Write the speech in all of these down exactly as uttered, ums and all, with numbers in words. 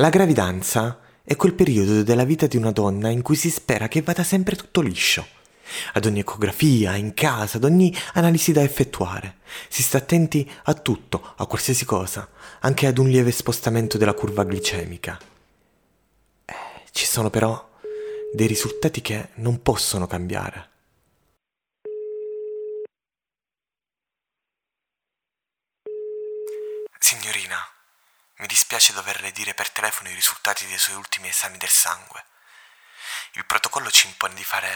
La gravidanza è quel periodo della vita di una donna in cui si spera che vada sempre tutto liscio. Ad ogni ecografia, in casa, ad ogni analisi da effettuare. Si sta attenti a tutto, a qualsiasi cosa, anche ad un lieve spostamento della curva glicemica. Eh, ci sono però dei risultati che non possono cambiare. Signorina, mi dispiace doverle dire per telefono i risultati dei suoi ultimi esami del sangue. Il protocollo ci impone di fare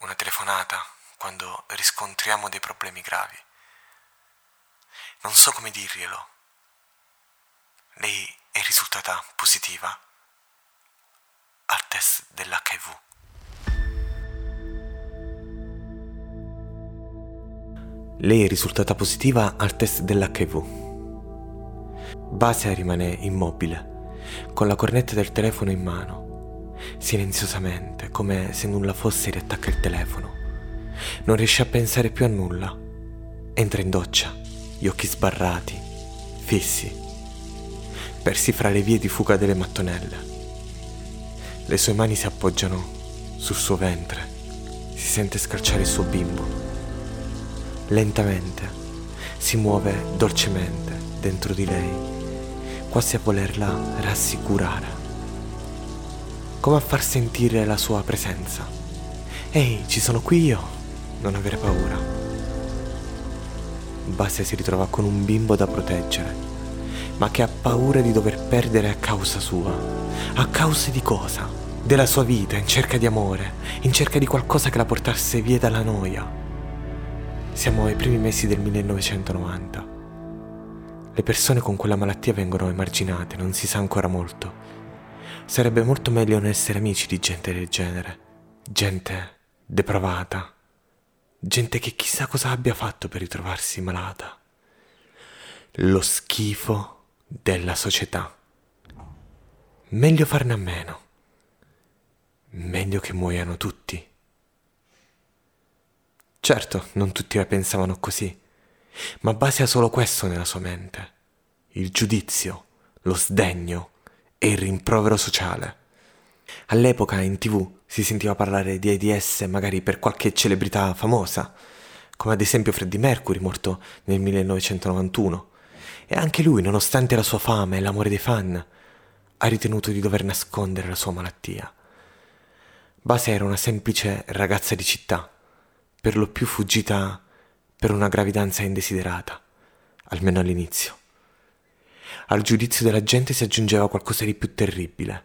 una telefonata quando riscontriamo dei problemi gravi. Non so come dirglielo. Lei è risultata positiva al test dell'H I V. Lei è risultata positiva al test dell'H I V. Basia rimane immobile, con la cornetta del telefono in mano. Silenziosamente, come se nulla fosse, riattacca il telefono. Non riesce a pensare più a nulla. Entra in doccia, gli occhi sbarrati, fissi, persi fra le vie di fuga delle mattonelle. Le sue mani si appoggiano sul suo ventre. Si sente scalciare il suo bimbo. Lentamente si muove dolcemente dentro di lei, quasi a volerla rassicurare, come a far sentire la sua presenza. Ehi, ci sono qui io, non avere paura. Basia si ritrova con un bimbo da proteggere, ma che ha paura di dover perdere a causa sua. A causa di cosa? Della sua vita, in cerca di amore, in cerca di qualcosa che la portasse via dalla noia. Siamo ai primi mesi del millenovecentonovanta. Le persone con quella malattia vengono emarginate, non si sa ancora molto. Sarebbe molto meglio non essere amici di gente del genere. Gente depravata. Gente che chissà cosa abbia fatto per ritrovarsi malata. Lo schifo della società. Meglio farne a meno. Meglio che muoiano tutti. Certo, non tutti la pensavano così. Ma Basia solo questo nella sua mente: il giudizio, lo sdegno e il rimprovero sociale. All'epoca in tivù si sentiva parlare di AIDS magari per qualche celebrità famosa, come ad esempio Freddie Mercury, morto nel millenovecentonovantuno, e anche lui, nonostante la sua fama e l'amore dei fan, ha ritenuto di dover nascondere la sua malattia. Basia era una semplice ragazza di città, per lo più fuggita per una gravidanza indesiderata, almeno all'inizio. Al giudizio della gente si aggiungeva qualcosa di più terribile.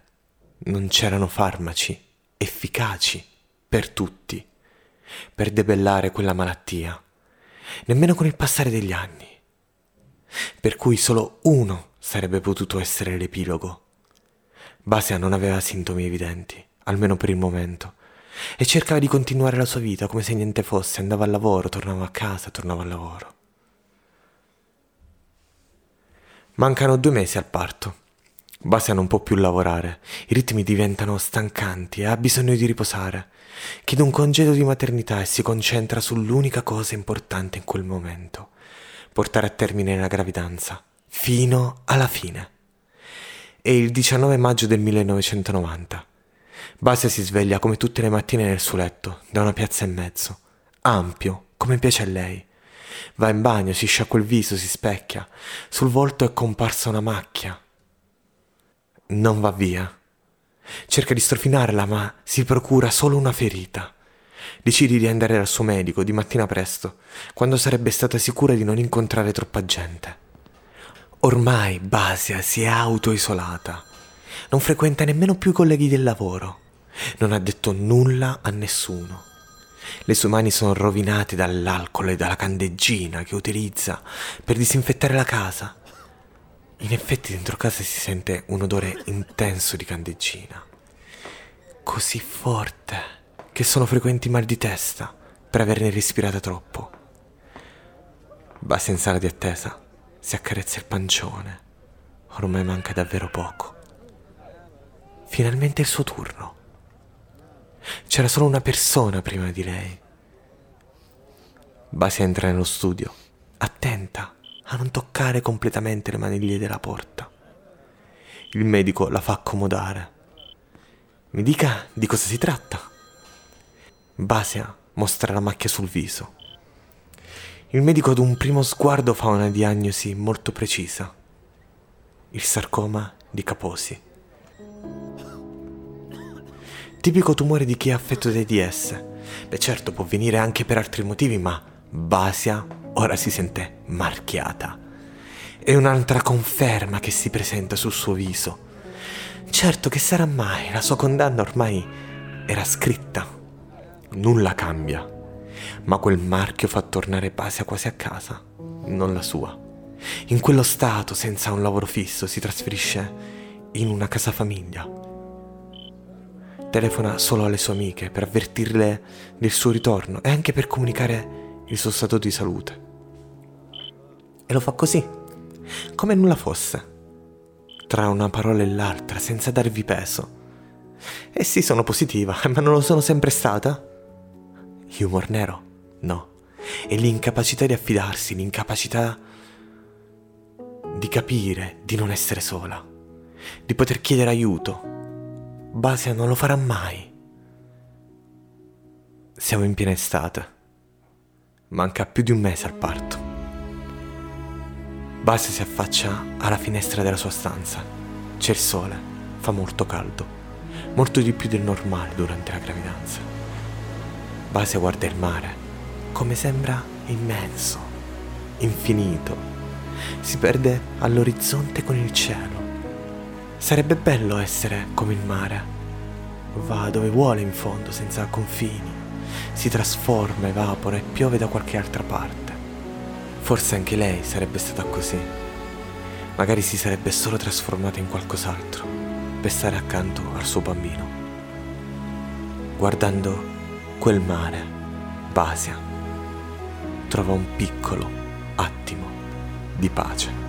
Non c'erano farmaci efficaci per tutti per debellare quella malattia, nemmeno con il passare degli anni, per cui solo uno sarebbe potuto essere l'epilogo. Basia non aveva sintomi evidenti, almeno per il momento, e cercava di continuare la sua vita come se niente fosse. Andava al lavoro, tornava a casa, tornava al lavoro. Mancano due mesi al parto. Basia non può più lavorare, i ritmi diventano stancanti e ha bisogno di riposare. Chiede un congedo di maternità e si concentra sull'unica cosa importante in quel momento: portare a termine la gravidanza, fino alla fine. È il diciannove maggio del millenovecentonovanta. Basia si sveglia come tutte le mattine nel suo letto, da una piazza e mezzo, ampio, come piace a lei. Va in bagno, si sciacqua il viso, si specchia. Sul volto è comparsa una macchia. Non va via. Cerca di strofinarla, ma si procura solo una ferita. Decide di andare dal suo medico di mattina presto, quando sarebbe stata sicura di non incontrare troppa gente. Ormai Basia si è autoisolata. Non frequenta nemmeno più i colleghi del lavoro. Non ha detto nulla a nessuno. Le sue mani sono rovinate dall'alcol e dalla candeggina che utilizza per disinfettare la casa. In effetti dentro casa si sente un odore intenso di candeggina, così forte che sono frequenti mal di testa per averne respirata troppo. Basia in sala di attesa si accarezza il pancione. Ormai manca davvero poco. Finalmente il suo turno. C'era solo una persona prima di lei. Basia entra nello studio, attenta a non toccare completamente le maniglie della porta. Il medico la fa accomodare. Mi dica di cosa si tratta. Basia mostra la macchia sul viso. Il medico ad un primo sguardo fa una diagnosi molto precisa. Il sarcoma di Kaposi. Tipico tumore di chi è affetto da AIDS. Beh, certo, può venire anche per altri motivi, ma Basia ora si sente marchiata. È un'altra conferma che si presenta sul suo viso. Certo, che sarà mai? La sua condanna ormai era scritta. Nulla cambia, ma quel marchio fa tornare Basia quasi a casa, non la sua. In quello stato, senza un lavoro fisso, si trasferisce in una casa famiglia. Telefona solo alle sue amiche per avvertirle del suo ritorno e anche per comunicare il suo stato di salute. E lo fa così, come nulla fosse, tra una parola e l'altra, senza darvi peso. E sì, sono positiva, ma non lo sono sempre stata? Humor nero? No. E l'incapacità di affidarsi, l'incapacità di capire di non essere sola, di poter chiedere aiuto. Basia non lo farà mai. Siamo in piena estate. Manca più di un mese al parto. Basia si affaccia alla finestra della sua stanza. C'è il sole, fa molto caldo, molto di più del normale durante la gravidanza. Basia guarda il mare, come sembra immenso, infinito. Si perde all'orizzonte con il cielo. Sarebbe bello essere come il mare. Va dove vuole in fondo, senza confini. Si trasforma, evapora e piove da qualche altra parte. Forse anche lei sarebbe stata così. Magari si sarebbe solo trasformata in qualcos'altro per stare accanto al suo bambino. Guardando quel mare, Basia trova un piccolo attimo di pace.